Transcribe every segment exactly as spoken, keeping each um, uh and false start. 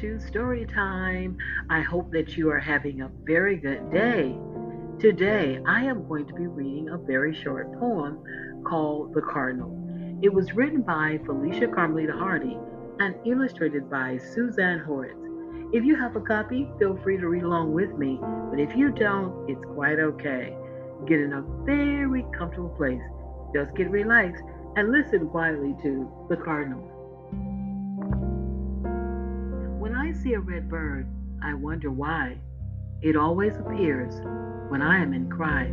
to Story Time. I hope that you are having a very good day. Today, I am going to be reading a very short poem called The Cardinal. It was written by Felicia Carmelita Hardy and illustrated by Suzanne Howitz. If you have a copy, feel free to read along with me, but if you don't, it's quite okay. Get in a very comfortable place. Just get relaxed and listen quietly to The Cardinal. When I see a red bird, I wonder why. It always appears when I am in cry.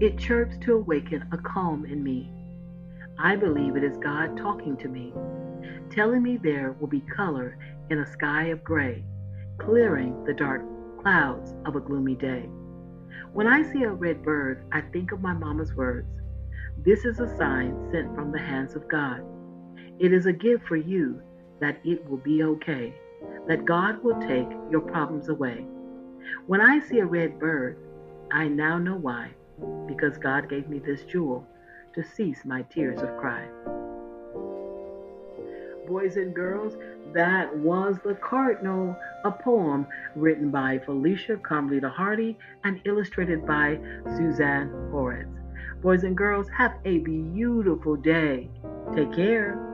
It chirps to awaken a calm in me. I believe it is God talking to me, telling me there will be color in a sky of gray, clearing the dark clouds of a gloomy day. When I see a red bird, I think of my mama's words. This is a sign sent from the hands of God. It is a gift for you that it will be okay, that God will take your problems away. When I see a red bird, I now know why, because God gave me this jewel to cease my tears of cry. Boys and girls, that was The Cardinal, a poem written by Felicia Carmelita Hardy and illustrated by Suzanne Howitz. Boys and girls, have a beautiful day. Take care.